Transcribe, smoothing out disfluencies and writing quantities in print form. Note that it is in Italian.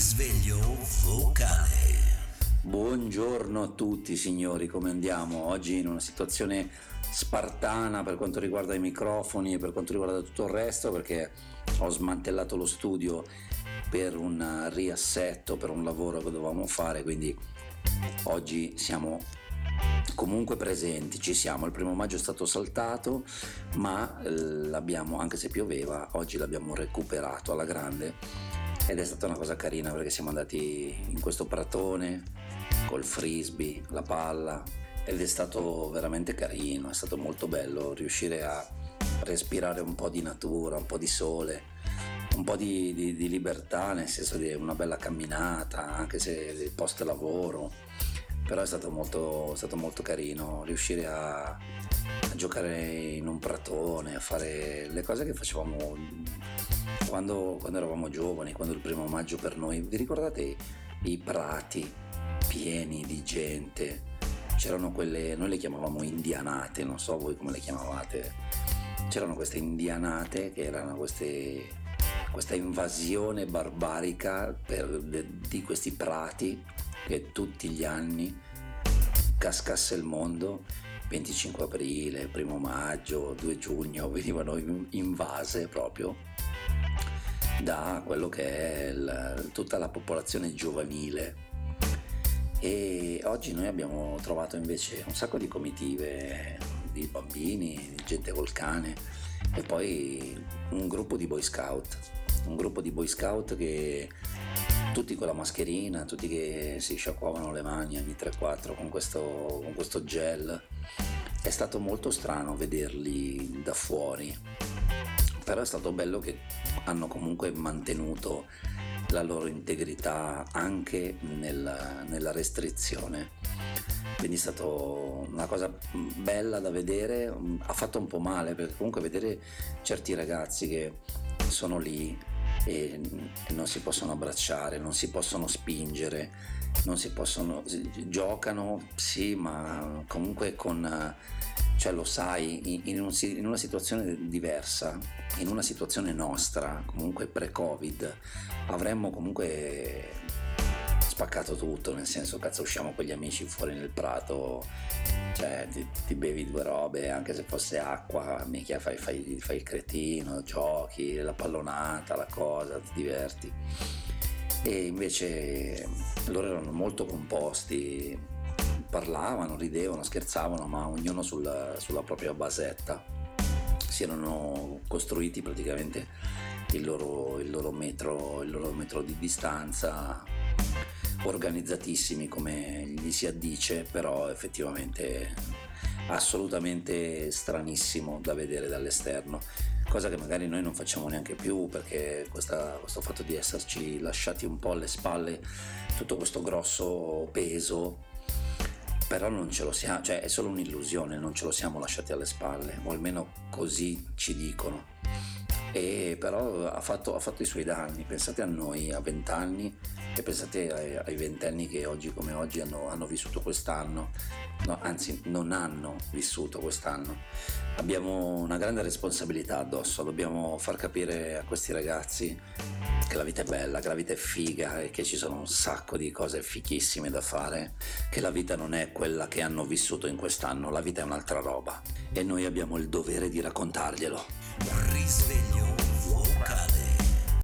Risveglio vocale. Buongiorno a tutti signori, come andiamo? Oggi in una situazione spartana per quanto riguarda i microfoni e per quanto riguarda tutto il resto, perché ho smantellato lo studio per un riassetto, per un lavoro che dovevamo fare, quindi oggi siamo comunque presenti, ci siamo. Il 1° maggio è stato saltato, ma l'abbiamo, anche se pioveva, oggi l'abbiamo recuperato alla grande ed è stata una cosa carina, perché siamo andati in questo pratone col frisbee, la palla, ed è stato veramente carino, è stato molto bello riuscire a respirare un po' di natura, un po' di sole, un po' di libertà, nel senso di una bella camminata, anche se post lavoro. Però è stato molto carino riuscire a giocare in un pratone, a fare le cose che facevamo quando eravamo giovani, quando il 1° maggio per noi. Vi ricordate i prati pieni di gente? C'erano quelle, noi le chiamavamo indianate, non so voi come le chiamavate, c'erano queste indianate che erano questa invasione barbarica di questi prati, che tutti gli anni cascasse il mondo, 25 aprile, 1° maggio, 2 giugno venivano invase proprio da quello che è tutta la popolazione giovanile. E oggi noi abbiamo trovato invece un sacco di comitive di bambini, gente col cane, e poi un gruppo di boy scout che tutti con la mascherina, tutti che si sciacquavano le mani ogni 3-4 con questo gel. È stato molto strano vederli da fuori, però è stato bello che hanno comunque mantenuto la loro integrità anche nella restrizione, quindi è stata una cosa bella da vedere. Ha fatto un po' male, perché comunque vedere certi ragazzi che sono lì e non si possono abbracciare, non si possono spingere, giocano sì, ma comunque lo sai, in una situazione diversa, in una situazione nostra, comunque pre-Covid, avremmo comunque spaccato tutto, nel senso, cazzo, usciamo con gli amici fuori nel prato, cioè ti bevi 2 robe, anche se fosse acqua, minchia, fai il cretino, giochi, la pallonata, la cosa, ti diverti. E invece loro erano molto composti, parlavano, ridevano, scherzavano, ma ognuno sulla propria basetta. Si erano costruiti praticamente il loro metro di distanza, organizzatissimi come gli si addice, però effettivamente assolutamente stranissimo da vedere dall'esterno, cosa che magari noi non facciamo neanche più, perché questo fatto di esserci lasciati un po' alle spalle tutto questo grosso peso, però non ce lo siamo, cioè è solo un'illusione, non ce lo siamo lasciati alle spalle, o almeno così ci dicono. E però ha fatto i suoi danni. Pensate a noi a 20 anni e pensate ai 20enni che oggi come oggi hanno vissuto quest'anno, no, anzi non hanno vissuto quest'anno. Abbiamo una grande responsabilità addosso, dobbiamo far capire a questi ragazzi che la vita è bella, che la vita è figa e che ci sono un sacco di cose fichissime da fare, che la vita non è quella che hanno vissuto in quest'anno, la vita è un'altra roba e noi abbiamo il dovere di raccontarglielo. Risveglio